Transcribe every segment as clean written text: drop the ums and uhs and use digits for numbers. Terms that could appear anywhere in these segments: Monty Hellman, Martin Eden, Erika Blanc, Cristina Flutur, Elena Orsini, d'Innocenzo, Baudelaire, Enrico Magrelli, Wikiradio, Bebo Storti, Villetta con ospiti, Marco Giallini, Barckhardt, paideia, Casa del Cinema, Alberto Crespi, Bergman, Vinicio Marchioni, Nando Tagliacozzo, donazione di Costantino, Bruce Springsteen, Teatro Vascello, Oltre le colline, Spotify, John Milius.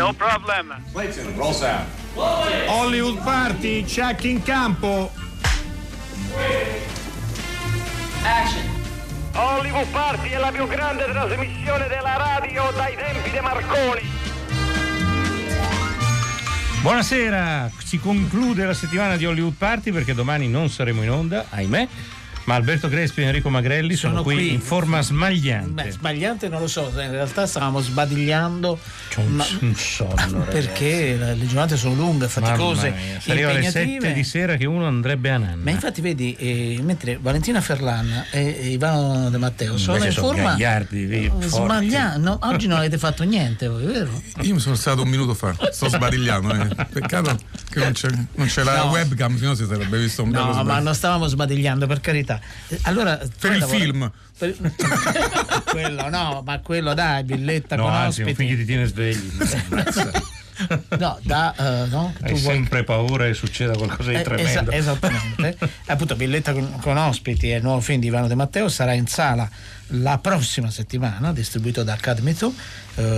No problem. Clayton, roll sound. Hollywood Party, check in campo. Action. Hollywood Party è la più grande trasmissione della radio dai tempi di Marconi. Buonasera, si conclude la settimana di Hollywood Party perché domani non saremo in onda, ahimè. Ma Alberto Crespi e Enrico Magrelli sono qui in forma smagliante. Beh, smagliante non lo so, in realtà stavamo sbadigliando. C'è un sonno. Perché le giornate sono lunghe, faticose, arriva alle 7 di sera che uno andrebbe a nanna. Ma infatti vedi, mentre Valentina Ferlanna e Ivano De Matteo sono in forma smagliando. Oggi non avete fatto niente voi, vero? Io mi sono stato un minuto fa, sto sbadigliando. Peccato che non c'è la webcam, sennò si sarebbe visto un bello sbadiglio. No, ma non stavamo sbadigliando, per carità. Allora, per il film quello no, ma quello dai, Villetta con ospiti, finché ti tiene svegli. Hai sempre paura che succeda qualcosa di tremendo. Esattamente. Appunto, Villetta con ospiti è il nuovo film di Ivano De Matteo, sarà in sala la prossima settimana, distribuito da Academy 2,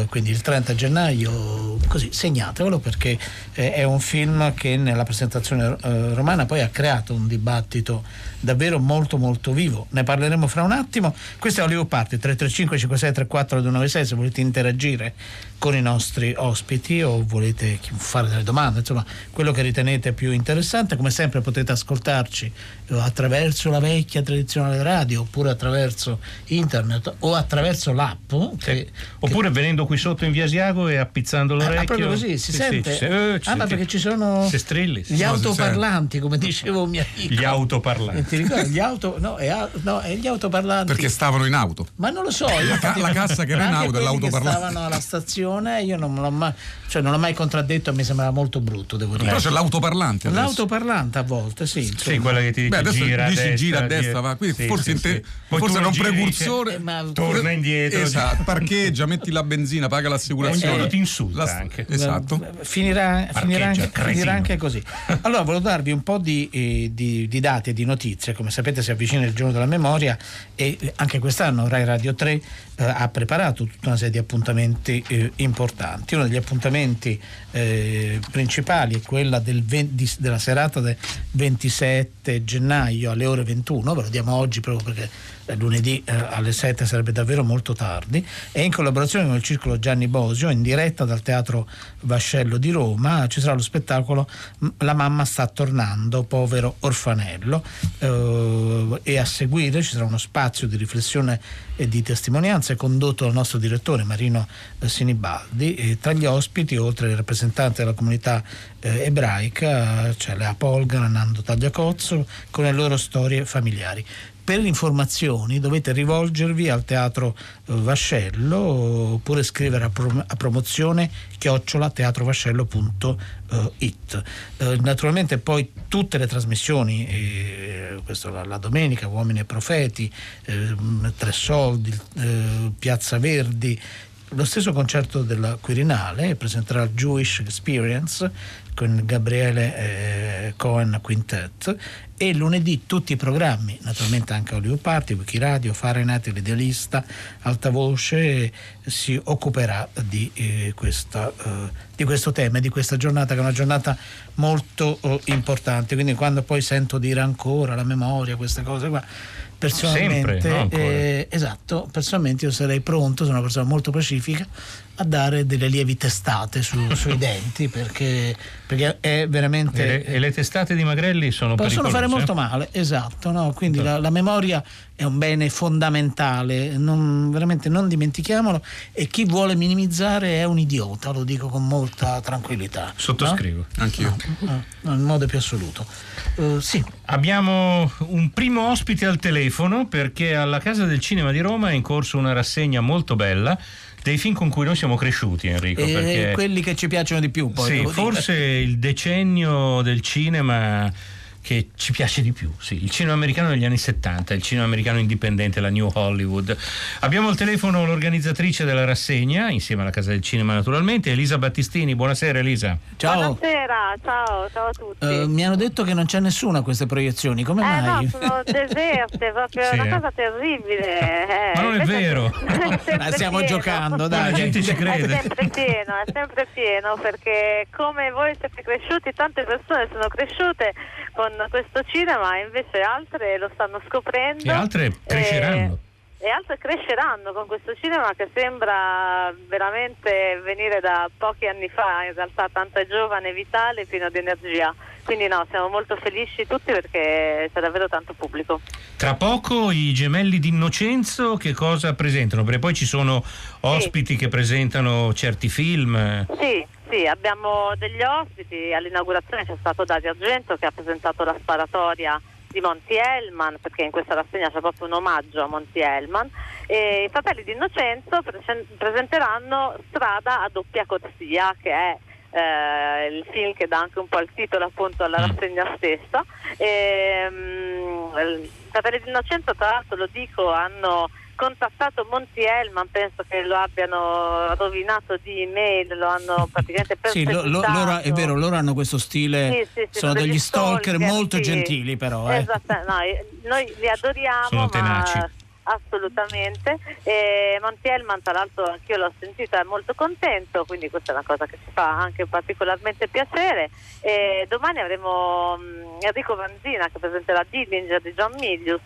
quindi il 30 gennaio, così segnatevelo, perché è un film che nella presentazione romana poi ha creato un dibattito davvero molto molto vivo. Ne parleremo fra un attimo. Questa è Hollywood Party, 335 56 34 296, se volete interagire con i nostri ospiti o volete fare delle domande, insomma quello che ritenete più interessante. Come sempre potete ascoltarci attraverso la vecchia tradizionale radio, oppure attraverso internet o attraverso l'app, oppure venendo qui sotto in via Asiago e appizzando l'orecchio. Proprio così si sente. Ma perché ci sono gli autoparlanti, come dicevo mio amico. Gli autoparlanti. Ti ricordi gli auto? No, gli autoparlanti. Perché stavano in auto. Ma non lo so. La cassa che era in auto e l'autoparlante. Stavano alla stazione. Io non l'ho mai contraddetto. Mi sembrava molto brutto, devo dire. Però c'è l'autoparlante. Adesso. L'autoparlante a volte, sì. Insomma. Sì, quella che ti dice. Beh, gira a destra, va qui. Sì, forse era un precursore. Torna indietro. Esatto. Parcheggia, metti la benzina, paga l'assicurazione, ti insulta anche. Esatto. Finirà anche così. Allora, volevo darvi un po' di dati e di notizie. Come sapete, si avvicina il giorno della memoria e anche quest'anno Rai Radio 3 ha preparato tutta una serie di appuntamenti importanti. Uno degli appuntamenti principali è quella della serata del 27 gennaio alle ore 21, ve lo diamo oggi proprio perché lunedì alle 7 sarebbe davvero molto tardi, e in collaborazione con il Circolo Gianni Bosio, in diretta dal Teatro Vascello di Roma, ci sarà lo spettacolo La mamma sta tornando, povero orfanello, e a seguire ci sarà uno spazio di riflessione e di testimonianze condotto dal nostro direttore Marino Sinibaldi, e tra gli ospiti, oltre ai rappresentanti della comunità ebraica, c'è Lea Polgara, Nando Tagliacozzo con le loro storie familiari. Per informazioni dovete rivolgervi al Teatro Vascello oppure scrivere a promozione@teatrovascello.it. Naturalmente poi tutte le trasmissioni, questo la domenica, Uomini e Profeti, Tre Soldi, Piazza Verdi, lo stesso concerto della Quirinale presenterà Jewish Experience con Gabriele Cohen Quintet, e lunedì tutti i programmi, naturalmente anche Hollywood Party, Wikiradio, Fahrenheit, L'Idealista, Altavoce, si occuperà di questo tema e di questa giornata, che è una giornata molto importante. Quindi quando poi sento dire ancora la memoria, queste cose qua, personalmente sempre, personalmente io sarei pronto, sono una persona molto pacifica, a dare delle lievi testate sui denti, perché è veramente, e le testate di Magrelli sono possono fare molto male, esatto, no? Quindi la memoria è un bene fondamentale, veramente non dimentichiamolo, e chi vuole minimizzare è un idiota, lo dico con molta tranquillità. Sottoscrivo, no? Anch'io. In modo più assoluto. Sì. Abbiamo un primo ospite al telefono, perché alla Casa del Cinema di Roma è in corso una rassegna molto bella dei film con cui noi siamo cresciuti, Enrico, perché quelli che ci piacciono di più, poi sì, forse il decennio del cinema che ci piace di più, sì, il cinema americano degli anni 70, il cinema americano indipendente, la New Hollywood. Abbiamo al telefono l'organizzatrice della rassegna, insieme alla Casa del Cinema naturalmente, Elisa Battistini. Buonasera Elisa. Ciao. Buonasera, ciao, ciao a tutti. Mi hanno detto che non c'è nessuno a queste proiezioni, come mai? No, sono deserte, proprio sì, una cosa terribile. Ma non è vero. Stiamo pieno, giocando, dai, la gente ci crede. È sempre pieno, perché come voi siete cresciuti, tante persone sono cresciute con questo cinema, invece altre lo stanno scoprendo. E altre cresceranno. E altre cresceranno con questo cinema che sembra veramente venire da pochi anni fa, in realtà tanto è giovane, vitale, pieno di energia. Quindi no, siamo molto felici tutti perché c'è davvero tanto pubblico. Tra poco i gemelli d'Innocenzo che cosa presentano? Perché poi ci sono ospiti, sì, che presentano certi film. Sì, sì, abbiamo degli ospiti. All'inaugurazione c'è stato Dario Argento che ha presentato La sparatoria di Monty Hellman, perché in questa rassegna c'è proprio un omaggio a Monty Hellman, e i fratelli d'Innocenzo presenteranno Strada a doppia corsia, che è il film che dà anche un po' il titolo appunto alla rassegna stessa. I fratelli d'Innocenzo, tra l'altro lo dico, hanno contattato Monty Hellman, penso che lo abbiano rovinato di email, lo hanno praticamente perseguitato. Sì, loro, è vero, loro hanno questo stile, sì, sono degli stalker molto sì, gentili però. Esatto, no, noi li adoriamo. Sono tenaci. Assolutamente. E Monty Hellman, tra l'altro, anch'io l'ho sentita, è molto contento, quindi questa è una cosa che ci fa anche particolarmente piacere. E domani avremo Enrico Vanzina che presenterà Dillinger di John Milius,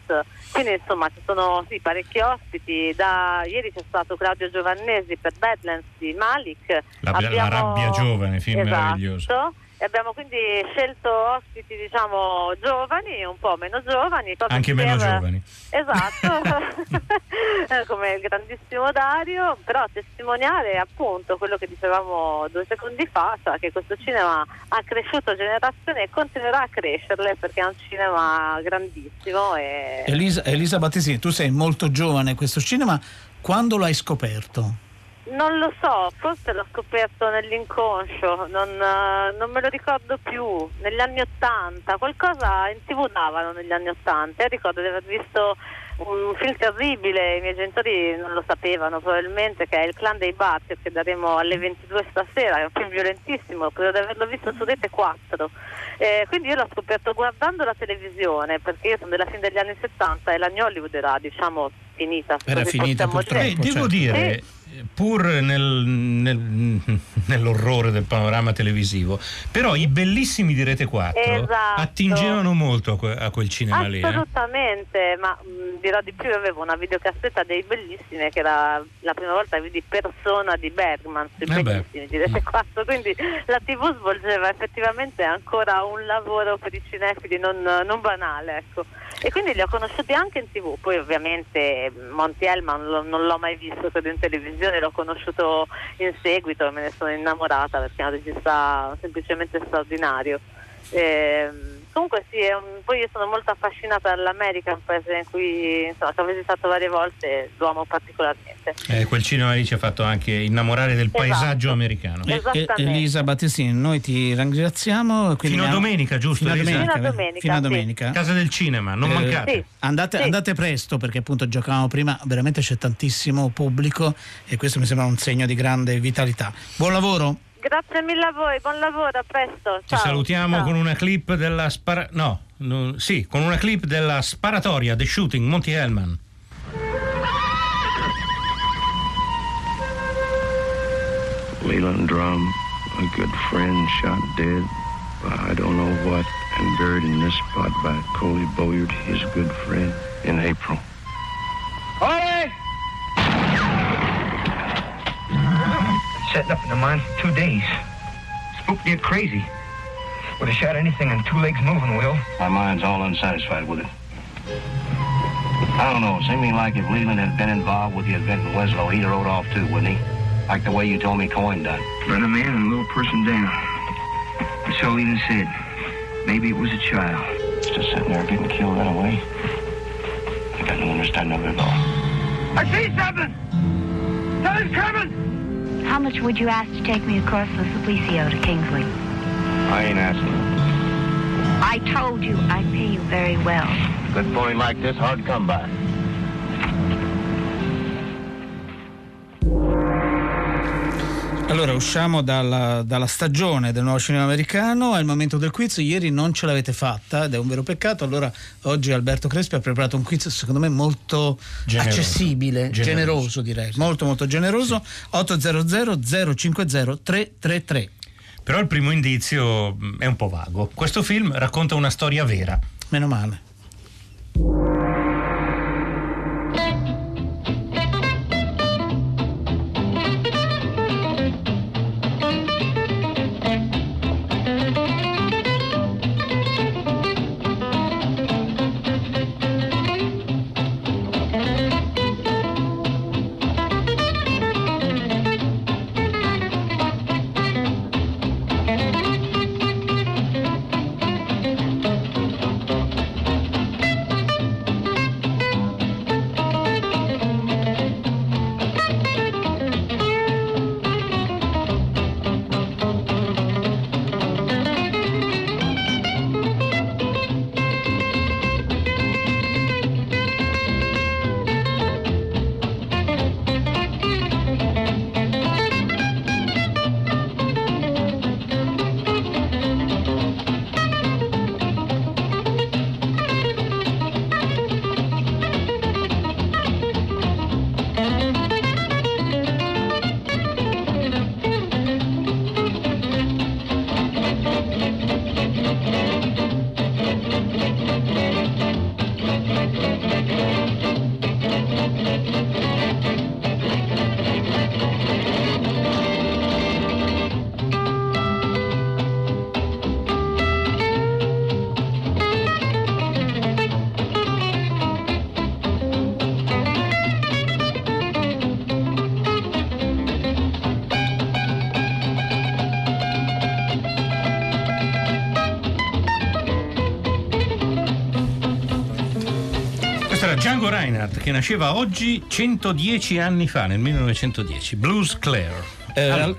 quindi insomma ci sono sì, parecchi ospiti. Da ieri c'è stato Claudio Giovannesi per Badlands di Malick, la rabbia giovane, film esatto, meraviglioso. E abbiamo quindi scelto ospiti diciamo giovani, un po' meno giovani, anche meno giovani, esatto, come il grandissimo Dario, però testimoniare appunto quello che dicevamo 2 secondi fa, cioè che questo cinema ha cresciuto generazioni e continuerà a crescerle, perché è un cinema grandissimo. E... Elisa Battistini, tu sei molto giovane, questo cinema quando l'hai scoperto? Non lo so, forse l'ho scoperto nell'inconscio, non me lo ricordo più, negli anni '80, qualcosa in TV davano negli anni '80, ricordo di aver visto un film terribile, i miei genitori non lo sapevano probabilmente, che è Il clan dei Butcher, che daremo alle 22 stasera, è un film violentissimo, credo di averlo visto su Rete 4, quindi io l'ho scoperto guardando la televisione, perché io sono della fine degli anni '70 e la New Hollywood era diciamo finita. Era finita purtroppo, devo dire... Sì. Pur nell'orrore del panorama televisivo, però i bellissimi di Rete 4 esatto, attingevano molto a quel cinema lì. Assolutamente, ma dirò di più, io avevo una videocassetta dei bellissimi, che era la prima volta che vidi Persona di Bergman, i bellissimi di Rete 4, quindi la TV svolgeva effettivamente ancora un lavoro per i cinefili non banale, ecco. E quindi li ho conosciuti anche in TV, poi ovviamente Monty Hellman non l'ho mai visto, credo in televisione, l'ho conosciuto in seguito e me ne sono innamorata, perché è un regista semplicemente straordinario. Comunque sì, poi io sono molto affascinata dall'America, un paese in cui insomma ho visitato varie volte, lo amo particolarmente. Quel cinema lì ci ha fatto anche innamorare del esatto, paesaggio americano. Elisa Battistini, noi ti ringraziamo. Fino a domenica, giusto? Fino a domenica. Casa del Cinema, non mancate. Sì. Andate presto, perché appunto giocavamo prima, veramente c'è tantissimo pubblico e questo mi sembra un segno di grande vitalità. Buon lavoro! Grazie mille a voi, buon lavoro, a presto. Ciao. Ci salutiamo con una clip della sparatoria, The Shooting, Monty Hellman. Leland Drum, a good friend, shot dead by I don't know what, and buried in this spot by Coley Boyard, his good friend, in April. Coley! Setting up in the mine for 2 days. Spooked near crazy. Would have shot anything on 2 legs moving, Will. My mind's all unsatisfied with it. I don't know, seeming like if Leland had been involved with the event in Weslow, he'd have rode off too, wouldn't he? Like the way you told me Coyne done. Run a man and a little person down. That's all Leland said. Maybe it was a child. Just sitting there getting killed right away. I got no understanding of it at all. I see something! Something's coming! How much would you ask to take me across the Suplicio to Kingsley? I ain't asking. I told you I pay you very well. Good pony like this, hard come by. Allora, usciamo dalla stagione del nuovo cinema americano, è il momento del quiz. Ieri non ce l'avete fatta ed è un vero peccato, allora oggi Alberto Crespi ha preparato un quiz secondo me molto generoso, accessibile, generoso direi, sì. molto generoso, sì. 800 050 333. Però il primo indizio è un po' vago. Questo film racconta una storia vera. Meno male. Django Reinhardt, che nasceva oggi 110 anni fa, nel 1910, Blues Clare.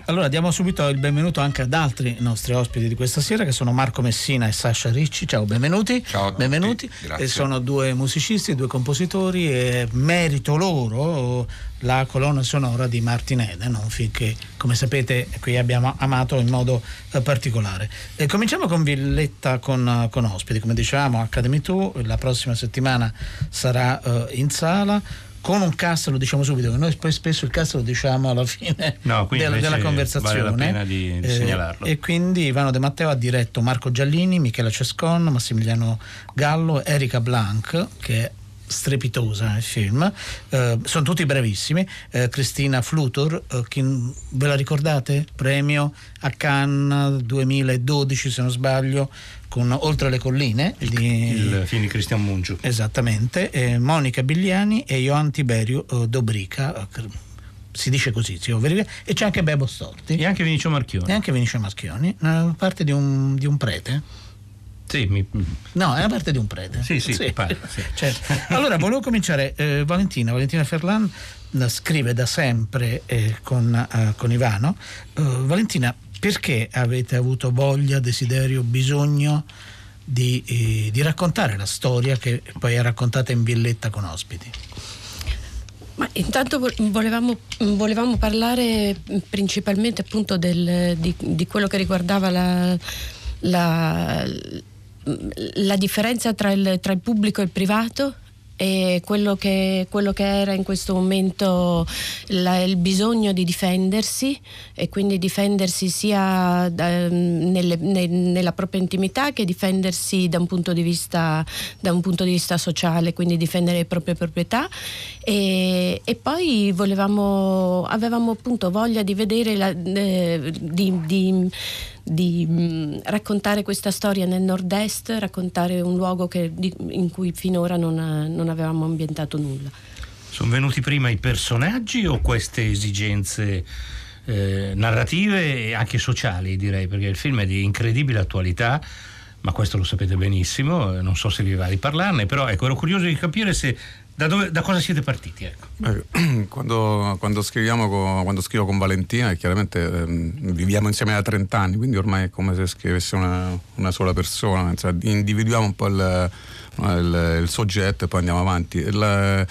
Allora diamo subito il benvenuto anche ad altri nostri ospiti di questa sera, che sono Marco Messina e Sacha Ricci. Ciao, benvenuti. Ciao a tutti. Benvenuti. Grazie. Sono due musicisti, due compositori, e merito loro la colonna sonora di Martin Eden, un film che, come sapete, qui abbiamo amato in modo particolare. Cominciamo con Villetta con ospiti, come dicevamo Academy 2, la prossima settimana sarà in sala, con un cast, lo diciamo subito, che noi poi spesso il cast lo diciamo alla fine della conversazione, vale la pena di segnalarlo. E quindi Ivano De Matteo ha diretto Marco Giallini, Michela Cescon, Massimiliano Gallo, Erika Blanc, che è strepitosa nel film, sono tutti bravissimi, Cristina Flutur, ve la ricordate? Premio a Cannes 2012 se non sbaglio, con Oltre le colline, il film di Cristian Mungiu, esattamente, Monica Bigliani e Ioan Tiberio Dobrica, si dice così, e c'è anche Bebo Storti e anche Vinicio Marchioni, parte di un prete. Sì, no, è una parte di un prete. Sì. Pare, sì. Certo. Allora, volevo cominciare. Valentina Ferlanna scrive da sempre con Ivano. Valentina, perché avete avuto voglia, desiderio, bisogno di raccontare la storia che poi è raccontata in Villetta con ospiti? Ma intanto volevamo parlare principalmente appunto di quello che riguardava la differenza tra il pubblico e il privato, e quello che era in questo momento il bisogno di difendersi, e quindi difendersi sia nella propria intimità, che difendersi da un punto di vista sociale, quindi difendere le proprie proprietà, e poi avevamo appunto voglia di vedere di raccontare questa storia nel nord-est, raccontare un luogo in cui finora non avevamo ambientato nulla. Sono venuti prima i personaggi o queste esigenze narrative e anche sociali, direi, perché il film è di incredibile attualità, ma questo lo sapete benissimo, non so se vi va di parlarne, però ecco, ero curioso di capire se Da cosa siete partiti? Ecco. Quando scrivo con Valentina, chiaramente viviamo insieme da 30 anni, quindi ormai è come se scrivesse una sola persona, cioè, individuiamo un po' il soggetto e poi andiamo avanti. È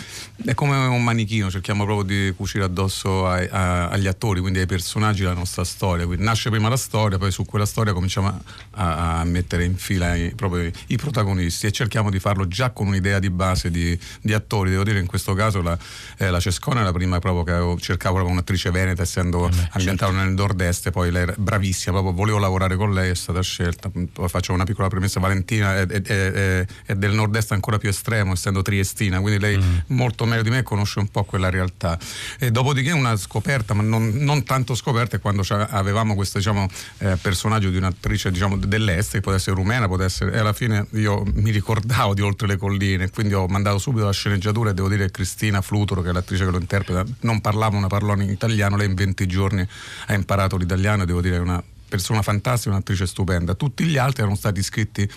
come un manichino, cerchiamo proprio di cucire addosso agli attori, quindi ai personaggi, la nostra storia. Quindi nasce prima la storia, poi su quella storia cominciamo a mettere in fila proprio i protagonisti e cerchiamo di farlo già con un'idea di base di attori. Devo dire, in questo caso la Cescona è la prima proprio che cercavo proprio un'attrice veneta, essendo ambientata nel nord-est, poi lei era bravissima, proprio volevo lavorare con lei, è stata scelta. Poi faccio una piccola premessa: Valentina è del nord-est ancora più estremo, essendo triestina, quindi lei molto meglio di me conosce un po' quella realtà. E dopodiché una scoperta, ma non tanto scoperta, è quando avevamo questo, diciamo, personaggio di un'attrice, diciamo, dell'est, che poteva essere rumena, e alla fine io mi ricordavo di Oltre le colline, quindi ho mandato subito la sceneggiatura. E devo dire che Cristina Flutur, che è l'attrice che lo interpreta, non parlava una parola in italiano, lei in 20 giorni ha imparato l'italiano, e devo dire è una persona fantastica, un'attrice stupenda. Tutti gli altri erano stati scritti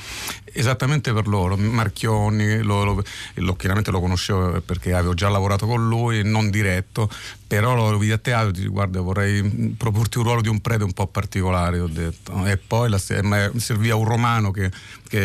esattamente per loro. Marchioni chiaramente lo conoscevo perché avevo già lavorato con lui, non diretto, però lo vidi a teatro e dici: guarda, vorrei proporti un ruolo di un prete un po' particolare, ho detto. E poi serviva un romano che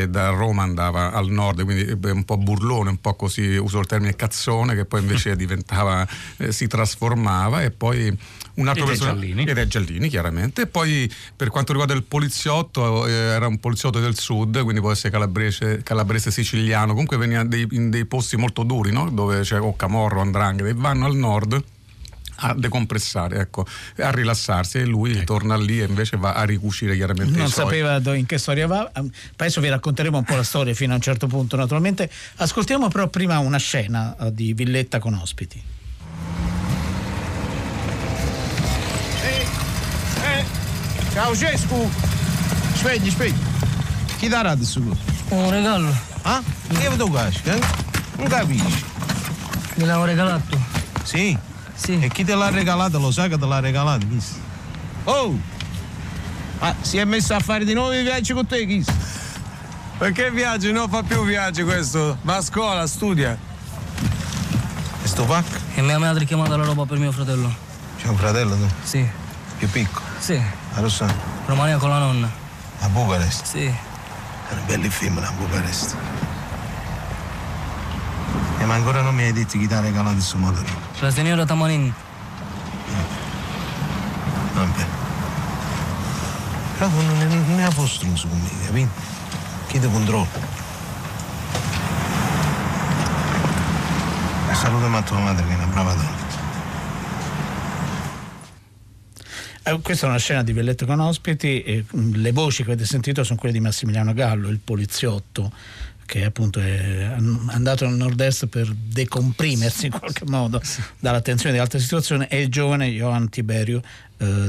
da Roma andava al nord, quindi un po' burlone, un po' così, uso il termine cazzone, che poi invece diventava si trasformava. E poi un altro personaggio era Giallini, chiaramente. E poi, per quanto riguarda il poliziotto, era un poliziotto del sud, quindi può essere calabrese, siciliano, comunque veniva in dei posti molto duri, no? Dove c'è camorra, 'ndrangheta, e vanno al nord a decompressare, ecco, a rilassarsi, e lui torna lì e invece va a ricucire chiaramente. Non sapeva in che storia va. Penso vi racconteremo un po' la storia fino a un certo punto, naturalmente. Ascoltiamo però prima una scena di Villetta con ospiti. Ciao Cescu! Svegli. Chi darà adesso? Un regalo. Ah? Che vedo casca? Non capisci? Me l'hanno regalato. Sì? Sì. E chi te l'ha regalato lo sa che te l'ha regalato, Chis. Oh! Ah, si è messo a fare di nuovo i viaggi con te, Chis? Perché viaggi? Non fa più viaggi questo. Va a scuola, studia. E sto pacco? E mia madre chiamata la roba per mio fratello. C'è un fratello tu? Sì. Più piccolo? Sì. A Rossano? Romania con la nonna. A Bucarest? Sì. Era un bel film a Bucarest. Ma ancora non mi hai detto chi ti ha regalato il suo motorino? La signora Tamanin. Vabbè. Però non è a posto con me, capito? Chi ti controlla? Salutiamo a tua madre, che è una brava donna. Questa è una scena di Villetta con ospiti, e le voci che avete sentito sono quelle di Massimiliano Gallo, il poliziotto che appunto è andato nel nord-est per decomprimersi in qualche modo dalla tensione di altre situazioni, e il giovane Ioan Tiberiu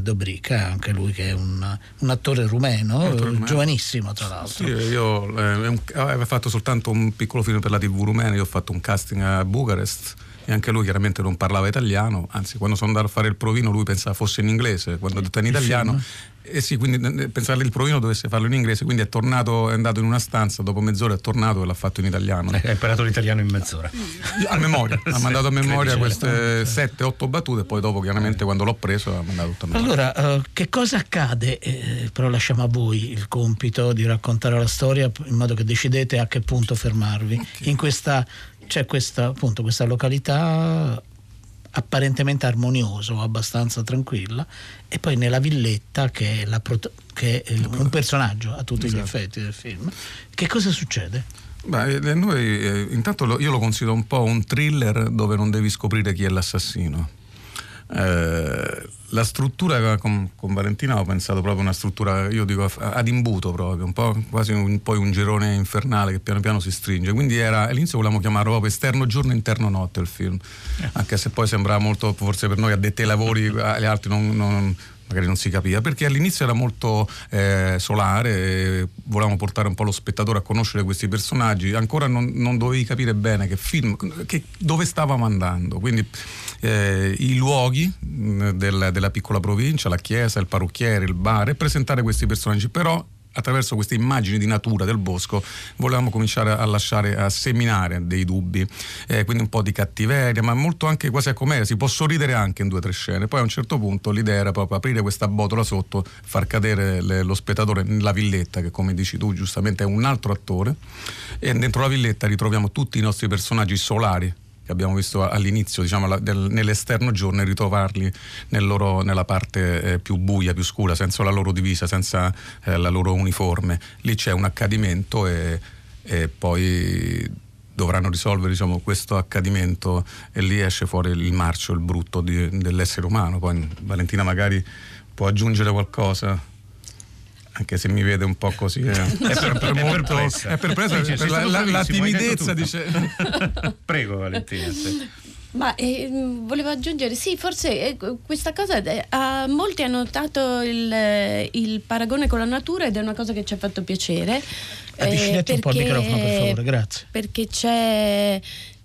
Dobrica, anche lui che è un attore rumeno, giovanissimo tra l'altro. Sì, io avevo fatto soltanto un piccolo film per la TV rumena, io ho fatto un casting a Bucarest. E anche lui chiaramente non parlava italiano, anzi quando sono andato a fare il provino lui pensava fosse in inglese, quando ho detto in italiano, e sì, quindi pensava che il provino dovesse farlo in inglese, quindi è andato in una stanza, dopo mezz'ora è tornato e l'ha fatto in italiano. Ha imparato l'italiano in mezz'ora. A memoria, ha mandato a memoria queste 7-8 battute, e poi dopo chiaramente quando l'ho preso ha mandato tutto a memoria. Allora, che cosa accade? Però lasciamo a voi il compito di raccontare la storia in modo che decidete a che punto fermarvi. Okay. C'è questa località apparentemente armoniosa o abbastanza tranquilla, e poi nella villetta che è un personaggio a tutti gli effetti del film. Che cosa succede? Beh, noi intanto io lo considero un po' un thriller dove non devi scoprire chi è l'assassino. La struttura con Valentina ho pensato proprio una struttura, io dico ad imbuto proprio, un po' quasi poi un girone infernale che piano piano si stringe, quindi all'inizio volevamo chiamarlo proprio esterno giorno interno notte il film, anche se poi sembrava molto, forse per noi addetti ai lavori, agli altri magari non si capiva, perché all'inizio era molto solare, volevamo portare un po' lo spettatore a conoscere questi personaggi, ancora non dovevi capire bene che film, dove stavamo andando, quindi i luoghi della piccola provincia, la chiesa, il parrucchiere, il bar, e presentare questi personaggi, però attraverso queste immagini di natura del bosco volevamo cominciare a seminare dei dubbi, quindi un po' di cattiveria, ma molto anche quasi a commedia, si può sorridere anche in 2 o 3 scene. Poi a un certo punto l'idea era proprio aprire questa botola sotto, far cadere lo spettatore nella villetta, che come dici tu giustamente è un altro attore, e dentro la villetta ritroviamo tutti i nostri personaggi solari che abbiamo visto all'inizio, diciamo, nell'esterno giorno, e ritrovarli nella parte più buia, più scura, senza la loro divisa, senza la loro uniforme. Lì c'è un accadimento e poi dovranno risolvere, diciamo, questo accadimento, e lì esce fuori il marcio, il brutto dell'essere umano. Poi Valentina magari può aggiungere qualcosa, anche se mi vede un po' così è perplessa, dice, la timidezza dice. Prego Valentina. Ma volevo aggiungere, sì, forse questa cosa, molti hanno notato il paragone con la natura, ed è una cosa che ci ha fatto piacere. Avvicinati un po' al microfono, per favore, grazie. Perché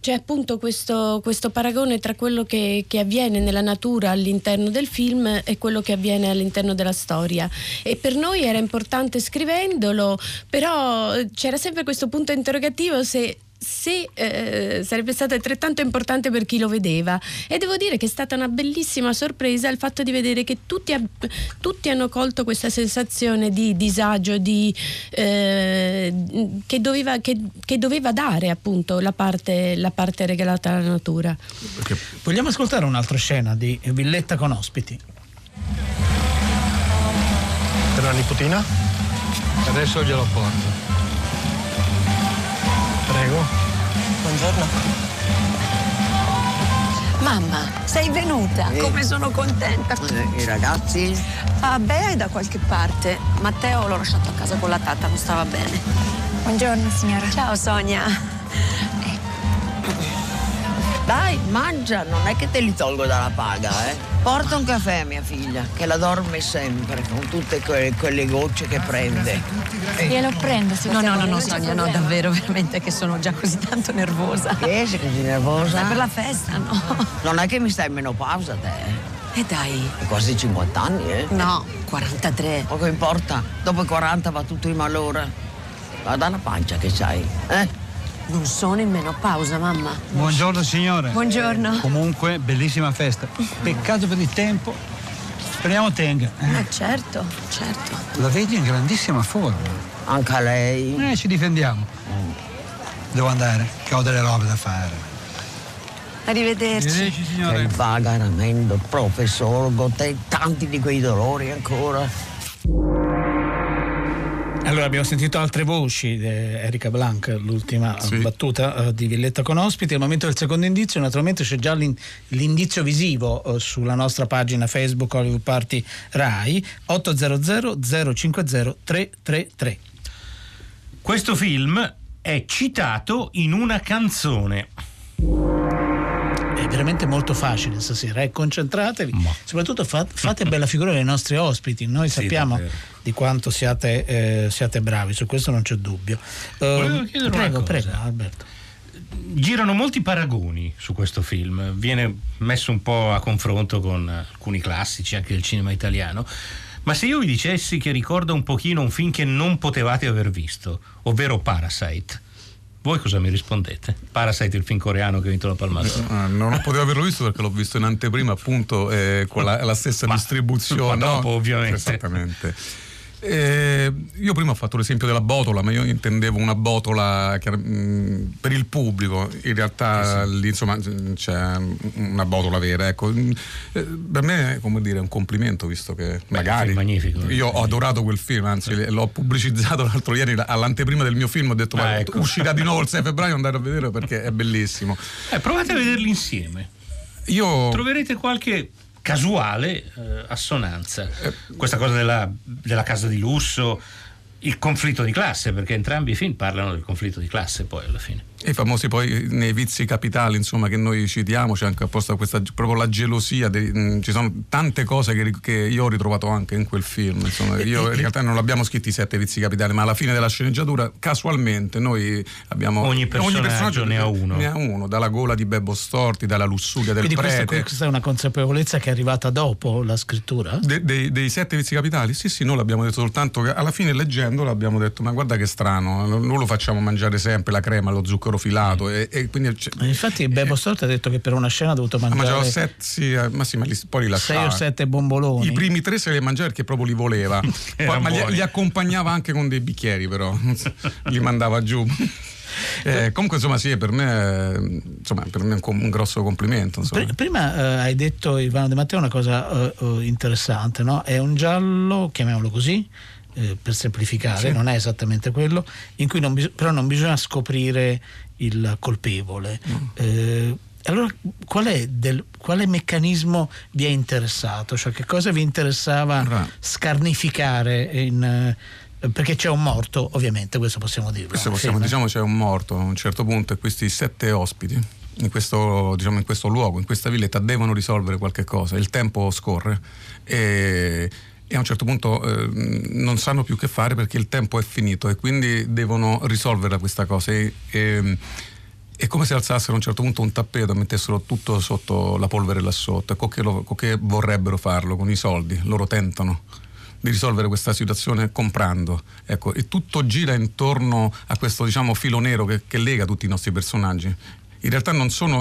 c'è appunto questo paragone tra quello che avviene nella natura all'interno del film e quello che avviene all'interno della storia, e per noi era importante scrivendolo, però c'era sempre questo punto interrogativo se sarebbe stato altrettanto importante per chi lo vedeva, e devo dire che è stata una bellissima sorpresa il fatto di vedere che tutti hanno colto questa sensazione di disagio che doveva dare appunto la parte regalata alla natura. Okay. Vogliamo ascoltare un'altra scena di Villetta con ospiti. Per la nipotina? Adesso glielo porto. Prego. Buongiorno. Mamma, sei venuta. Come sono contenta. I ragazzi? Ah, Bea è da qualche parte. Matteo l'ho lasciato a casa con la tata, non stava bene. Buongiorno, signora. Ciao, Sonia. Dai, mangia, non è che te li tolgo dalla paga, eh. Porta un caffè a mia figlia, che la dorme sempre, con tutte quelle gocce che prende. Glielo prendo, se vuoi. No, Sonia, no, davvero, veramente, che sono già così tanto nervosa. Che sei così nervosa? Per la festa, no. Non è che mi stai in menopausa, te? E dai. È quasi 50 anni, eh? No, 43. Poco importa, dopo i 40 va tutto in malora. Guarda la pancia che c'hai, eh? Non sono in menopausa, mamma. Buongiorno, signore. Buongiorno. Comunque, bellissima festa. Peccato per il tempo. Speriamo tenga. Ma certo, certo. La vedi in grandissima forma. Anche lei. Ci difendiamo. Devo andare, che ho delle robe da fare. Arrivederci. Arrivederci, signore. Il vagaramento, il professor Gotè, tanti di quei dolori ancora. Allora, abbiamo sentito altre voci di Erika Blanc, l'ultima battuta di Villetta con ospiti. Al momento del secondo indizio, naturalmente c'è già l'indizio visivo sulla nostra pagina Facebook Hollywood Party Rai, 800 050 333. Questo film è citato in una canzone. È veramente molto facile stasera, concentratevi, soprattutto fate bella figura dei nostri ospiti, noi sappiamo davvero di quanto siate bravi, su questo non c'è dubbio. Volevo chiedere una cosa. Prego, Alberto. Girano molti paragoni su questo film, viene messo un po' a confronto con alcuni classici anche del cinema italiano, ma se io vi dicessi che ricorda un pochino un film che non potevate aver visto, ovvero Parasite, voi cosa mi rispondete? Parasite, il film coreano che ha vinto la Palma d'Oro. Non potevo averlo visto perché l'ho visto in anteprima, appunto, con la stessa distribuzione. Ma dopo, no? Ovviamente. Esattamente. Io prima ho fatto l'esempio della botola, ma io intendevo una botola per il pubblico. In realtà lì, insomma, c'è una botola vera, ecco. Per me è, come dire, un complimento, visto che magari è magnifico. Io ho adorato quel film, anzi l'ho pubblicizzato l'altro ieri all'anteprima del mio film, ho detto uscirà di nuovo il 6 febbraio, andate a vederlo perché è bellissimo. Provate a vederli insieme, troverete qualche casuale assonanza. Questa cosa della casa di lusso, il conflitto di classe, perché entrambi i film parlano del conflitto di classe poi alla fine. E i famosi poi nei vizi capitali, insomma, che noi citiamo, c'è anche apposta questa, proprio la gelosia ci sono tante cose che io ho ritrovato anche in quel film, insomma. Io in realtà non l'abbiamo scritti i 7 vizi capitali, ma alla fine della sceneggiatura casualmente noi abbiamo ogni personaggio ne ha uno, dalla gola di Bebo Storti, dalla lussuria del prete. Questa è una consapevolezza che è arrivata dopo la scrittura? Dei 7 vizi capitali? Sì, noi l'abbiamo detto soltanto che alla fine, leggendolo, abbiamo detto ma guarda che strano, noi lo facciamo mangiare sempre la crema, lo zucchero filato, e quindi infatti Bebo Storti ha detto che per una scena ha dovuto mangiare 7, poi li lasciava 6 o 7 bomboloni. I primi 3 se li mangiava perché proprio li voleva. Poi, ma li accompagnava anche con dei bicchieri, però li mandava giù. Comunque insomma sì, per me è un grosso complimento, insomma. Prima hai detto, Ivano De Matteo, una cosa interessante, no? È un giallo, chiamiamolo così, per semplificare, sì. Non è esattamente quello, in cui non bisogna scoprire il colpevole. Allora quale meccanismo vi è interessato? Cioè, che cosa vi interessava scarnificare perché c'è un morto, ovviamente, questo possiamo dirlo, diciamo c'è un morto a un certo punto, e questi 7 ospiti in questo luogo, in questa villetta, devono risolvere qualche cosa. Il tempo scorre e a un certo punto non sanno più che fare, perché il tempo è finito e quindi devono risolverla questa cosa. È come se alzassero a un certo punto un tappeto e mettessero tutto sotto la polvere là sotto. Che vorrebbero farlo con i soldi, loro tentano di risolvere questa situazione comprando, e tutto gira intorno a questo, diciamo, filo nero che lega tutti i nostri personaggi. In realtà non sono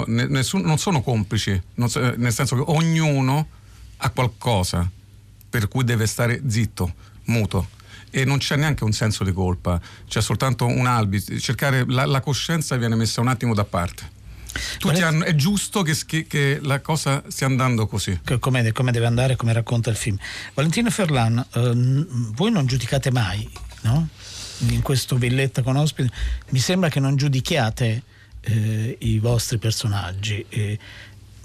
complici, nel senso che ognuno ha qualcosa per cui deve stare zitto, muto, e non c'è neanche un senso di colpa, c'è soltanto un albi, cercare la coscienza viene messa un attimo da parte. È giusto che la cosa stia andando così, come deve andare, come racconta il film. Valentina Ferlanna, voi non giudicate mai, no? In questo Villetta con ospiti mi sembra che non giudichiate i vostri personaggi,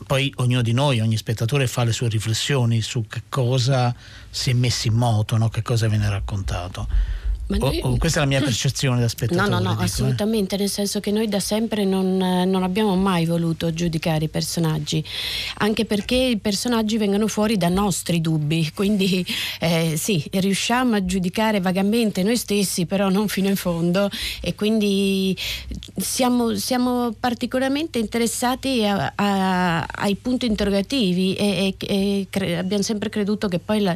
poi ognuno di noi, ogni spettatore, fa le sue riflessioni su che cosa si è messo in moto, no? Che cosa viene raccontato. Questa è la mia percezione da spettatore. No, assolutamente, nel senso che noi da sempre non abbiamo mai voluto giudicare i personaggi, anche perché i personaggi vengono fuori da nostri dubbi, quindi sì, riusciamo a giudicare vagamente noi stessi, però non fino in fondo, e quindi siamo particolarmente interessati ai punti interrogativi, e abbiamo sempre creduto che poi la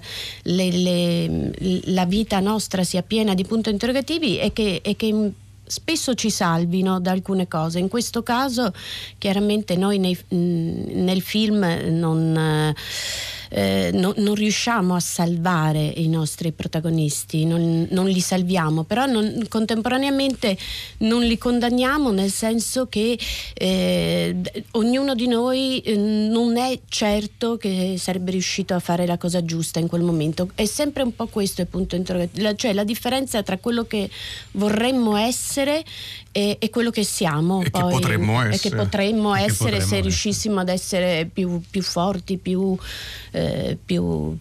vita nostra sia piena di punti interrogativi e che spesso ci salvino da alcune cose. In questo caso chiaramente noi nel film non riusciamo a salvare i nostri protagonisti, non li salviamo, però contemporaneamente non li condanniamo, nel senso che ognuno di noi non è certo che sarebbe riuscito a fare la cosa giusta in quel momento. È sempre un po' questo il punto interrogativo, cioè la differenza tra quello che vorremmo essere e quello che siamo, e poi, che potremmo essere, se riuscissimo ad essere più forti, più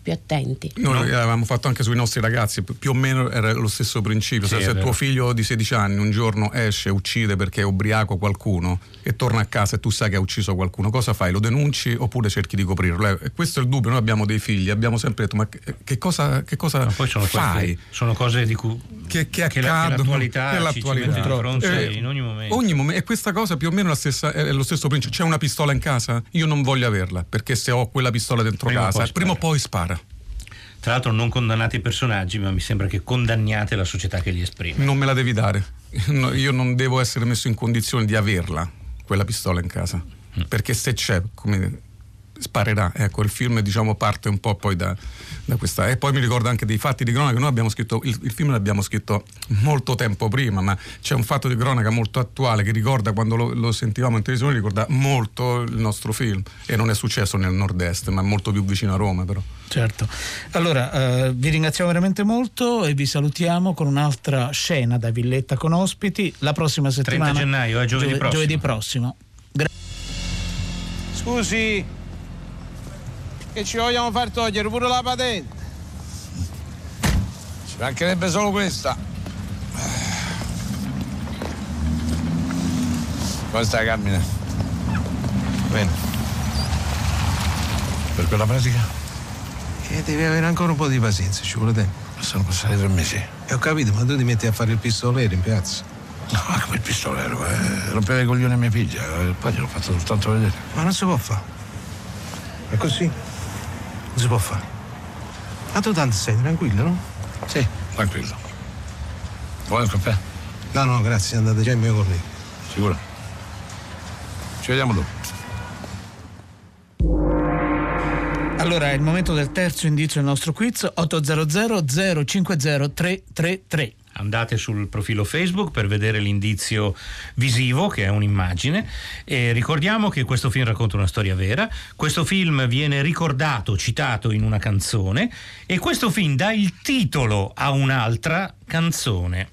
attenti. Noi l'avevamo fatto anche sui nostri ragazzi, più o meno era lo stesso principio. Sì, se tuo figlio di 16 anni un giorno esce e uccide perché è ubriaco qualcuno e torna a casa e tu sai che ha ucciso qualcuno, cosa fai? Lo denunci oppure cerchi di coprirlo? Questo è il dubbio. Noi abbiamo dei figli, abbiamo sempre detto ma che cosa poi fai? Sono cose di cui che l'attualità ci mette di fronte in ogni momento. E questa cosa più o meno è lo stesso principio. C'è una pistola in casa? Io non voglio averla, perché se ho quella pistola dentro casa, prima o poi spara. Tra l'altro non condannate i personaggi, ma mi sembra che condanniate la società che li esprime. Non me la devi dare, io non devo essere messo in condizione di averla, quella pistola in casa, perché se c'è, come sparerà. Il film, diciamo, parte un po' poi da questa. E poi mi ricordo anche dei fatti di cronaca. Noi abbiamo scritto il film, l'abbiamo scritto molto tempo prima, ma c'è un fatto di cronaca molto attuale che ricorda, quando lo sentivamo in televisione, ricorda molto il nostro film, e non è successo nel nord-est, ma molto più vicino a Roma, però. Certo. Allora vi ringraziamo veramente molto e vi salutiamo con un'altra scena da Villetta con ospiti la prossima settimana, 30 gennaio, giovedì prossimo. Scusi, che ci vogliamo far togliere pure la patente, ci mancherebbe solo questa. Questa cammina. Bene. Per quella pratica? Devi avere ancora un po' di pazienza, ci vuole tempo. Sono passati 3 mesi. E ho capito, ma tu ti metti a fare il pistolero in piazza? No, ma come il pistolero, rompeva i coglioni a mia figlia, poi gliel'ho fatto soltanto vedere. Ma non si può fare. È così. Non si può fare. Ma tu tanto sei tranquillo, no? Sì, tranquillo. Vuoi un caffè? No, no, grazie, andate già in mio corriere. Sicuro? Ci vediamo dopo. Allora, è il momento del terzo indizio del nostro quiz, 800 050 333. Andate sul profilo Facebook per vedere l'indizio visivo, che è un'immagine, e ricordiamo che questo film racconta una storia vera, questo film viene ricordato, citato in una canzone, e questo film dà il titolo a un'altra canzone.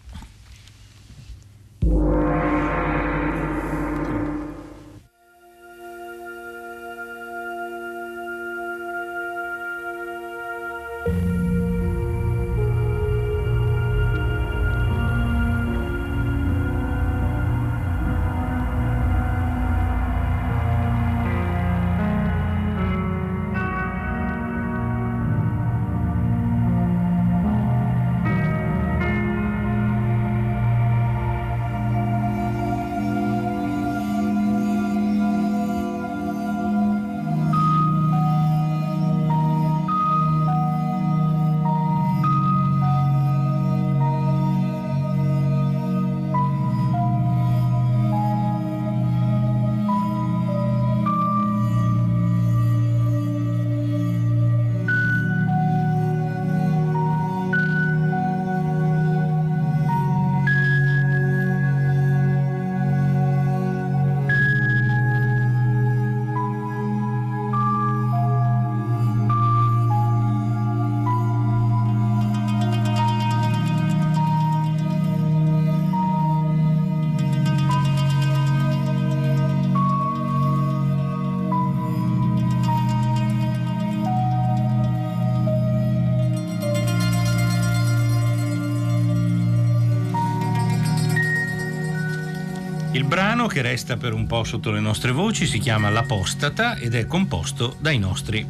Il brano che resta per un po' sotto le nostre voci si chiama L'Apostata ed è composto dai nostri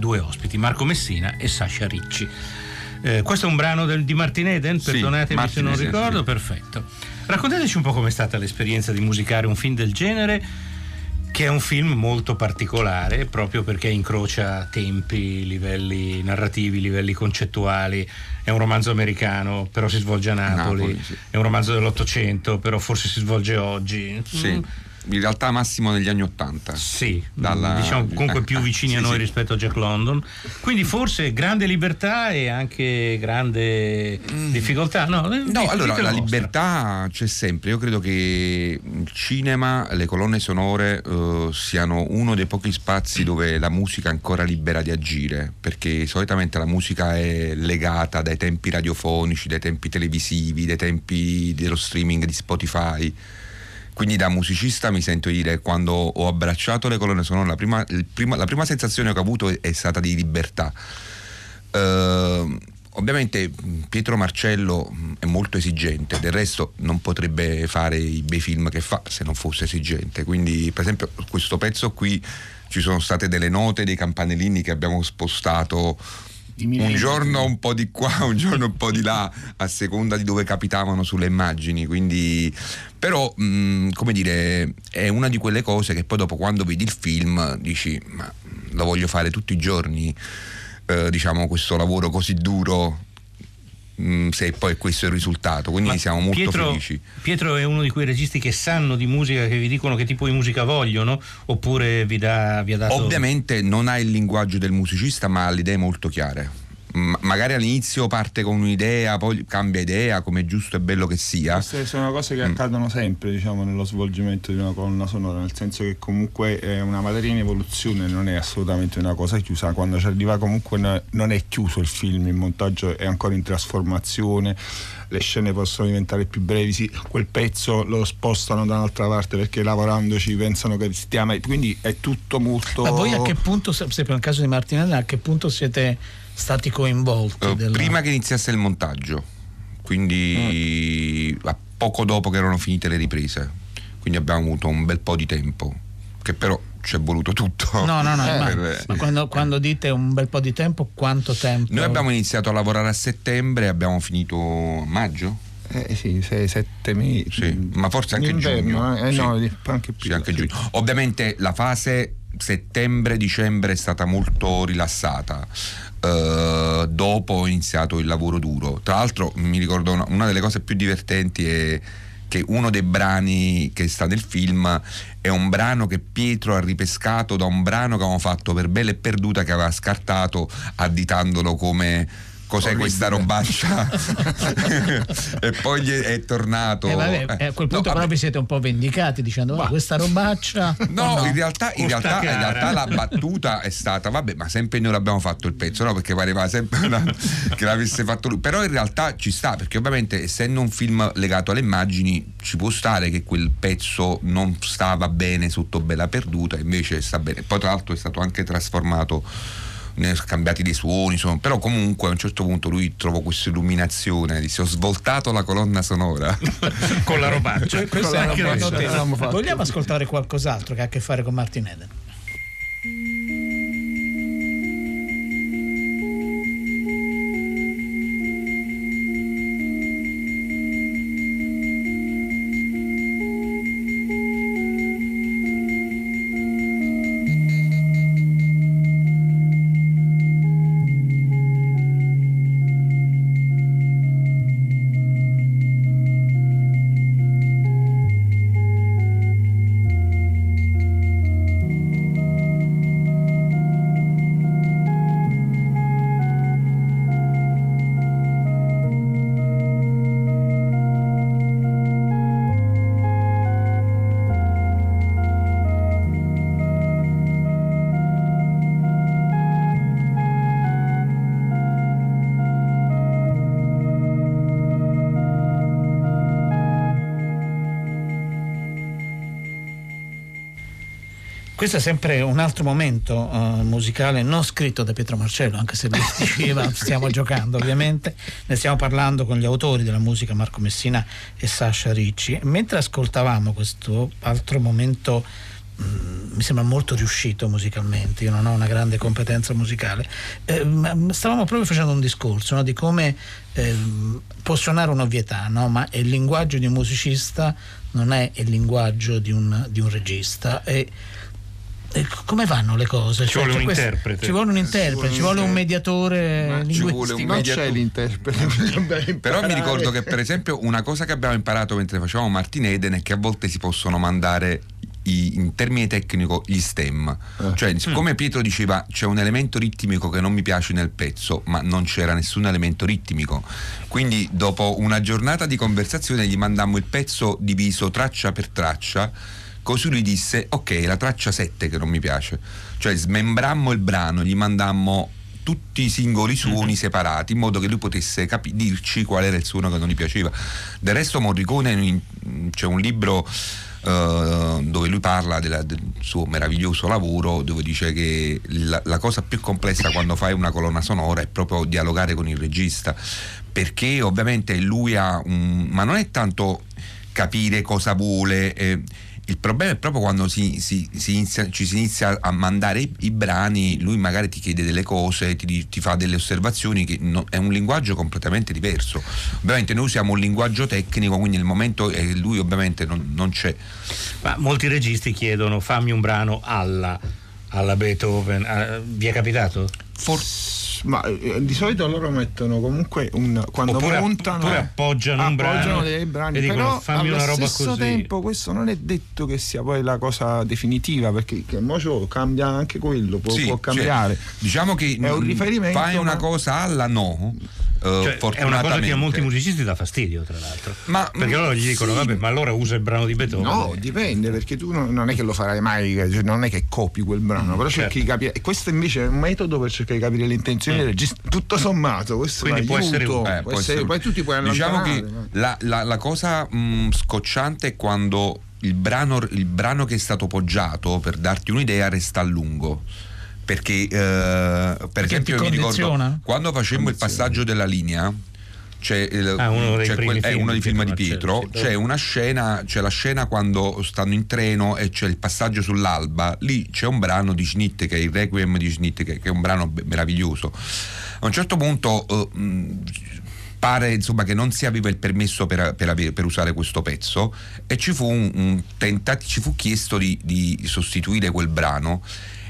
due ospiti, Marco Messina e Sacha Ricci. Questo è un brano di Martin Eden, perdonatemi sì, se non ricordo, sì. Perfetto. Raccontateci un po' com'è stata l'esperienza di musicare un film del genere, che è un film molto particolare proprio perché incrocia tempi, livelli narrativi, livelli concettuali. È un romanzo americano, però si svolge a Napoli sì. È un romanzo dell'800, però forse si svolge oggi. Sì, in realtà massimo negli anni 80. Sì, diciamo comunque più vicini a noi rispetto a Jack London. Quindi forse grande libertà e anche grande difficoltà. No, allora la libertà c'è sempre. Io credo che il cinema, le colonne sonore siano uno dei pochi spazi dove la musica è ancora libera di agire, perché solitamente la musica è legata dai tempi radiofonici, dai tempi televisivi, dai tempi dello streaming di Spotify. Quindi da musicista mi sento dire, quando ho abbracciato le colonne sonore, la prima sensazione che ho avuto è stata di libertà. Ovviamente Pietro Marcello è molto esigente, del resto non potrebbe fare i bei film che fa se non fosse esigente. Quindi per esempio questo pezzo qui ci sono state delle note, dei campanellini che abbiamo spostato un giorno un po' di qua, un giorno un po' di là, a seconda di dove capitavano sulle immagini. Quindi però come dire, è una di quelle cose che poi dopo, quando vedi il film, dici ma lo voglio fare tutti i giorni, diciamo, questo lavoro così duro, se poi questo è il risultato. Quindi siamo molto felici. Pietro è uno di quei registi che sanno di musica, che vi dicono che tipo di musica vogliono, oppure vi ha dato... Ovviamente non ha il linguaggio del musicista, ma ha le idee molto chiare. Magari all'inizio parte con un'idea, poi cambia idea, come è giusto e bello che sia. Queste sono cose che accadono sempre, diciamo, nello svolgimento di una colonna sonora, nel senso che comunque è una materia in evoluzione, non è assolutamente una cosa chiusa. Quando ci arriva comunque non è chiuso il film, il montaggio è ancora in trasformazione, le scene possono diventare più brevi, sì, quel pezzo lo spostano da un'altra parte perché lavorandoci pensano che stiamo, quindi è tutto molto... Ma voi a che punto, se per il caso di Martin Eden, a che punto siete stati coinvolti? Prima che iniziasse il montaggio, quindi a poco dopo che erano finite le riprese. quindi abbiamo avuto un bel po' di tempo, che però ci è voluto tutto. Ma quando dite un bel po' di tempo, quanto tempo? Noi abbiamo iniziato a lavorare a settembre e abbiamo finito a maggio? Sì, 6-7 mesi. Sì, ma forse anche giugno. Sì. No, anche più. Sì, anche giugno. Ovviamente la fase settembre-dicembre è stata molto rilassata. Dopo ho iniziato il lavoro duro. Tra l'altro mi ricordo una delle cose più divertenti è che uno dei brani che sta nel film è un brano che Pietro ha ripescato da un brano che avevamo fatto per Bella e Perduta, che aveva scartato additandolo come... Cos'è questa robaccia? E poi gli è tornato. A quel punto però vi siete un po' vendicati dicendo questa robaccia. No? In realtà la battuta è stata ma sempre noi l'abbiamo fatto il pezzo, no? Perché pareva sempre che l'avesse fatto lui. Però in realtà ci sta, perché ovviamente essendo un film legato alle immagini ci può stare che quel pezzo non stava bene sotto Bella Perduta, invece sta bene. Poi tra l'altro è stato anche trasformato, ne sono cambiati dei suoni, però comunque a un certo punto lui trovò questa illuminazione, disse: ho svoltato la colonna sonora con la robaccia. Questo è anche la robaccia. Vogliamo ascoltare qualcos'altro che ha a che fare con Martin Eden? Questo è sempre un altro momento musicale non scritto da Pietro Marcello, anche se lui diceva stiamo giocando, ovviamente ne stiamo parlando con gli autori della musica, Marco Messina e Sacha Ricci. Mentre ascoltavamo questo altro momento, mi sembra molto riuscito musicalmente, io non ho una grande competenza musicale, ma stavamo proprio facendo un discorso, no, di come può suonare un'ovvietà, no? Ma il linguaggio di un musicista non è il linguaggio di un regista, e come vanno le cose? Ci vuole un interprete. Ci vuole un mediatore linguistico. Non c'è l'interprete. Però mi ricordo che per esempio una cosa che abbiamo imparato mentre facevamo Martin Eden è che a volte si possono mandare in termini tecnico gli stem, cioè come Pietro diceva c'è un elemento ritmico che non mi piace nel pezzo, ma non c'era nessun elemento ritmico, quindi dopo una giornata di conversazione gli mandammo il pezzo diviso traccia per traccia, così lui disse ok, la traccia 7 che non mi piace, cioè smembrammo il brano, gli mandammo tutti i singoli suoni separati in modo che lui potesse dirci qual era il suono che non gli piaceva. Del resto Morricone, c'è un libro dove lui parla del suo meraviglioso lavoro, dove dice che la cosa più complessa quando fai una colonna sonora è proprio dialogare con il regista, perché ovviamente lui ma non è tanto capire cosa vuole, il problema è proprio quando ci si inizia a mandare i brani, lui magari ti chiede delle cose, ti fa delle osservazioni, che è un linguaggio completamente diverso. Ovviamente noi usiamo un linguaggio tecnico, quindi il momento è lui ovviamente non c'è. Ma molti registi chiedono fammi un brano alla Beethoven, vi è capitato? Forse. Ma di solito loro mettono comunque quando montano appoggiano un brano, dei brani, e dicono, però fammi una roba così. Allo stesso tempo questo non è detto che sia poi la cosa definitiva, perché che mocio cambia anche quello, può cambiare, cioè, diciamo che è un riferimento, fai una cosa alla cioè, è una cosa che a molti musicisti dà fastidio, tra l'altro, perché loro gli dicono vabbè, ma allora usa il brano di Beethoven. No, dipende, perché tu non è che lo farai mai, non è che copi quel brano, però cerchi di capire, e questo invece è un metodo per cercare di capire le intenzioni del regista, tutto sommato questo quindi può essere poi tu ti puoi allontanare, diciamo che la cosa scocciante è quando il brano che è stato poggiato, per darti un'idea, resta a lungo, perché per esempio mi ricordo quando facemmo il passaggio della linea uno dei film di Pietro. C'è una scena, c'è la scena quando stanno in treno e c'è il passaggio sull'alba, lì c'è un brano di Schnittke, che è il Requiem di Schnittke, che è un brano meraviglioso. A un certo punto pare insomma che non si aveva il permesso per usare questo pezzo, e ci fu un tentativo, ci fu chiesto di sostituire quel brano.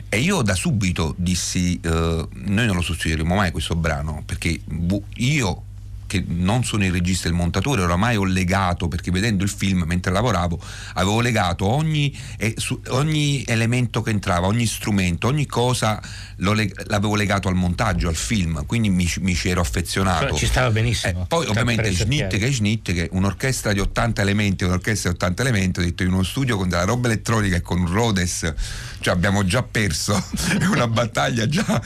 E io da subito dissi, noi non lo sostituiremo mai questo brano, perché io, che non sono il regista e il montatore, oramai ho legato, perché vedendo il film mentre lavoravo avevo legato ogni elemento che entrava, ogni strumento, ogni cosa l'avevo legato al montaggio, al film, quindi mi ci ero affezionato. Però ci stava benissimo. Poi ovviamente Schnittke, un'orchestra di 80 elementi, ho detto, in uno studio con della roba elettronica e con un Rhodes, cioè abbiamo già perso, è una battaglia già.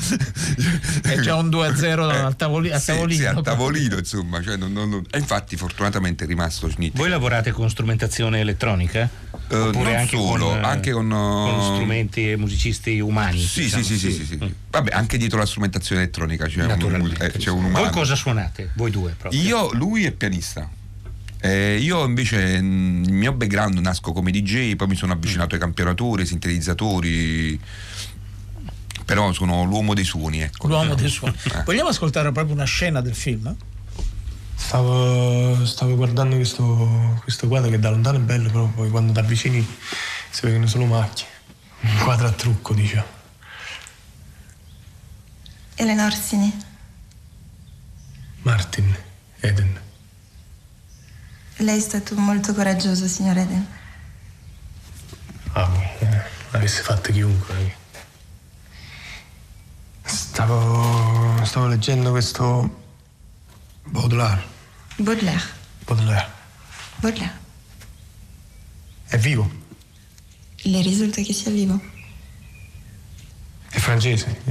È già un 2-0 al tavolino, insomma, cioè non. E infatti fortunatamente è rimasto Schnittke. Voi lavorate con strumentazione elettronica? Oppure non anche solo, con strumenti e musicisti umani? Sì. Vabbè, anche dietro la strumentazione elettronica c'è un umano. Voi cosa suonate? Voi due proprio? Lui è pianista. Io invece, il mio background, nasco come DJ, poi mi sono avvicinato ai campionatori, ai sintetizzatori, però sono l'uomo dei suoni, ecco. L'uomo dei suoni. Vogliamo ascoltare proprio una scena del film? Stavo guardando questo quadro che da lontano è bello, però poi quando ti avvicini si vedono solo macchie. Un quadro a trucco, diciamo. Elena Orsini. Martin Eden. Lei è stato molto coraggioso, signor Eden. L'avesse fatto chiunque. Stavo leggendo questo Baudelaire. È vivo? Le risulta che sia vivo. È francese?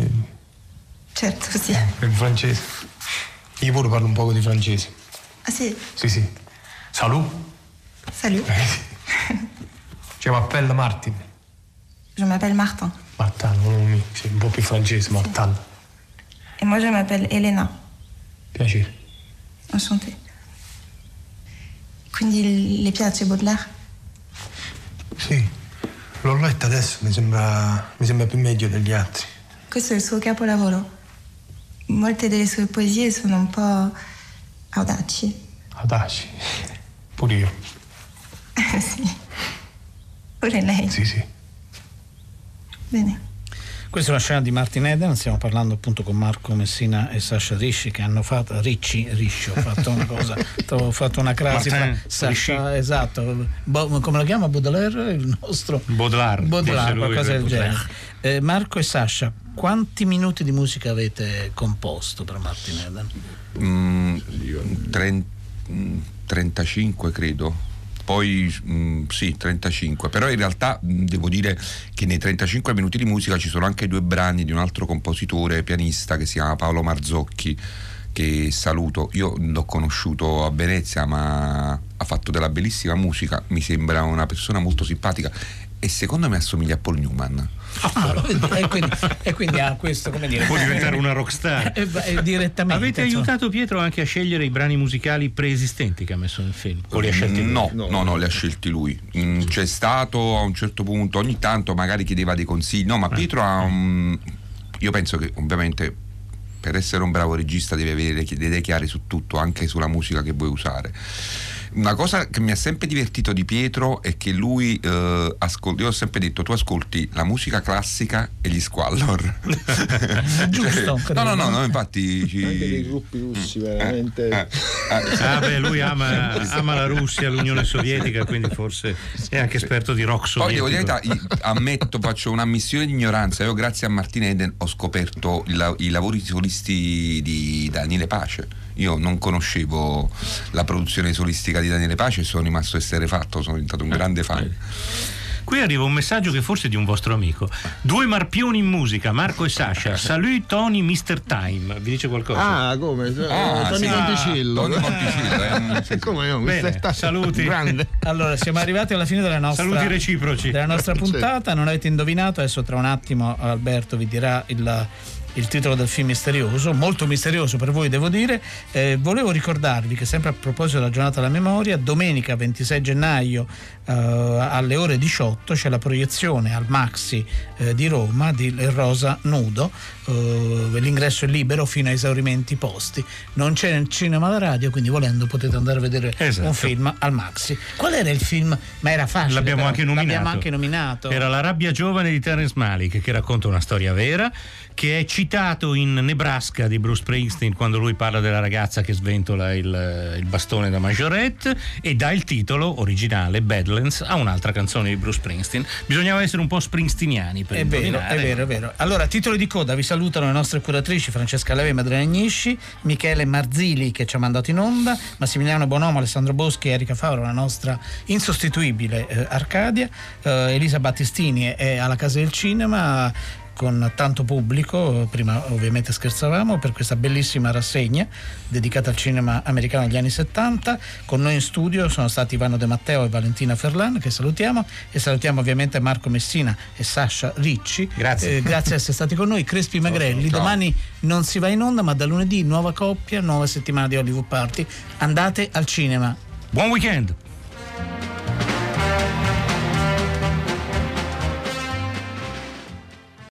Certo, sì. È in francese. Io pure parlo un poco di francese. Ah sì? Sì. Salut. Je m'appelle Martin. Je m'appelle Martin. Martin, c'est un po' più francese, Martin. E moi je m'appelle Elena. Piacere. Enchantée. Quindi le piace Baudelaire? Sì, l'ho letta adesso, mi sembra più meglio degli altri. Questo è il suo capolavoro. Molte delle sue poesie sono un po' audaci. Pure io. Sì. Pure lei. Sì. Bene. Questa è una scena di Martin Eden, stiamo parlando appunto con Marco Messina e Sacha Ricci, che hanno fatto una crasi Sacha, esatto. Come la chiama Baudelaire? Il nostro Baudelaire, qualcosa del genere. Marco e Sacha, quanti minuti di musica avete composto per Martin Eden? 35 credo. Poi sì, 35, però in realtà devo dire che nei 35 minuti di musica ci sono anche due brani di un altro compositore pianista che si chiama Paolo Marzocchi, che saluto. Io l'ho conosciuto a Venezia, ma ha fatto della bellissima musica, mi sembra una persona molto simpatica e secondo me assomiglia a Paul Newman. E quindi ha questo, come dire, può diventare una rockstar direttamente. Avete aiutato Pietro anche a scegliere i brani musicali preesistenti che ha messo nel film? O li ha scelti lui? No, li ha scelti lui. C'è stato a un certo punto, ogni tanto magari chiedeva dei consigli. No, ma Pietro ha io penso che ovviamente per essere un bravo regista deve avere le idee chiare su tutto, anche sulla musica che vuoi usare. Una cosa che mi ha sempre divertito di Pietro è che lui io ho sempre detto, tu ascolti la musica classica e gli squallor. Giusto. No, infatti anche dei gruppi russi veramente. Beh, lui ama la Russia, l'Unione Sovietica, quindi forse è anche esperto di rock sovietico. Poi devo dire, ammetto, faccio un'ammissione di ignoranza, io grazie a Martin Eden ho scoperto i lavori solisti di Daniele Pace. Io non conoscevo la produzione solistica di Daniele Pace e sono rimasto esterrefatto, sono diventato un grande fan. Qui arriva un messaggio che forse è di un vostro amico. Due marpioni in musica, Marco e Sacha. Salut Tony, Mr. Time. Vi dice qualcosa? Tony Monticillo. Tony Monticillo. Come no, Mr. Time. Saluti. Grande. Allora, siamo arrivati alla fine della nostra puntata, non avete indovinato, adesso tra un attimo Alberto vi dirà il il titolo del film misterioso, molto misterioso per voi devo dire. Volevo ricordarvi che sempre a proposito della giornata della memoria, domenica 26 gennaio alle ore 18 c'è la proiezione al Maxi di Roma di Rosa Nudo, l'ingresso è libero fino a esaurimenti posti, non c'è nel cinema alla radio, quindi volendo potete andare a vedere un film al Maxi. Qual era il film? Ma era facile, l'abbiamo anche nominato, era La rabbia giovane di Terrence Malick, che racconta una storia vera, che è citato in Nebraska di Bruce Springsteen quando lui parla della ragazza che sventola il bastone da maggiorette, e dà il titolo originale Badlands a un'altra canzone di Bruce Springsteen. Bisognava essere un po' springsteeniani per indovinare. È vero. Allora, titoli di coda, vi salutano le nostre curatrici Francesca Leve, Madrena Agnisci, Michele Marzili che ci ha mandato in onda, Massimiliano Bonomo, Alessandro Boschi, Erika Favaro, la nostra insostituibile Arcadia, Elisa Battistini è alla Casa del Cinema con tanto pubblico, prima ovviamente scherzavamo, per questa bellissima rassegna dedicata al cinema americano degli anni 70. Con noi in studio sono stati Ivano De Matteo e Valentina Ferlanna, che salutiamo, e salutiamo ovviamente Marco Messina e Sacha Ricci. Grazie. Grazie di essere stati con noi. Crespi Magrelli, ciao. Domani non si va in onda, ma da lunedì nuova coppia, nuova settimana di Hollywood Party. Andate al cinema. Buon weekend!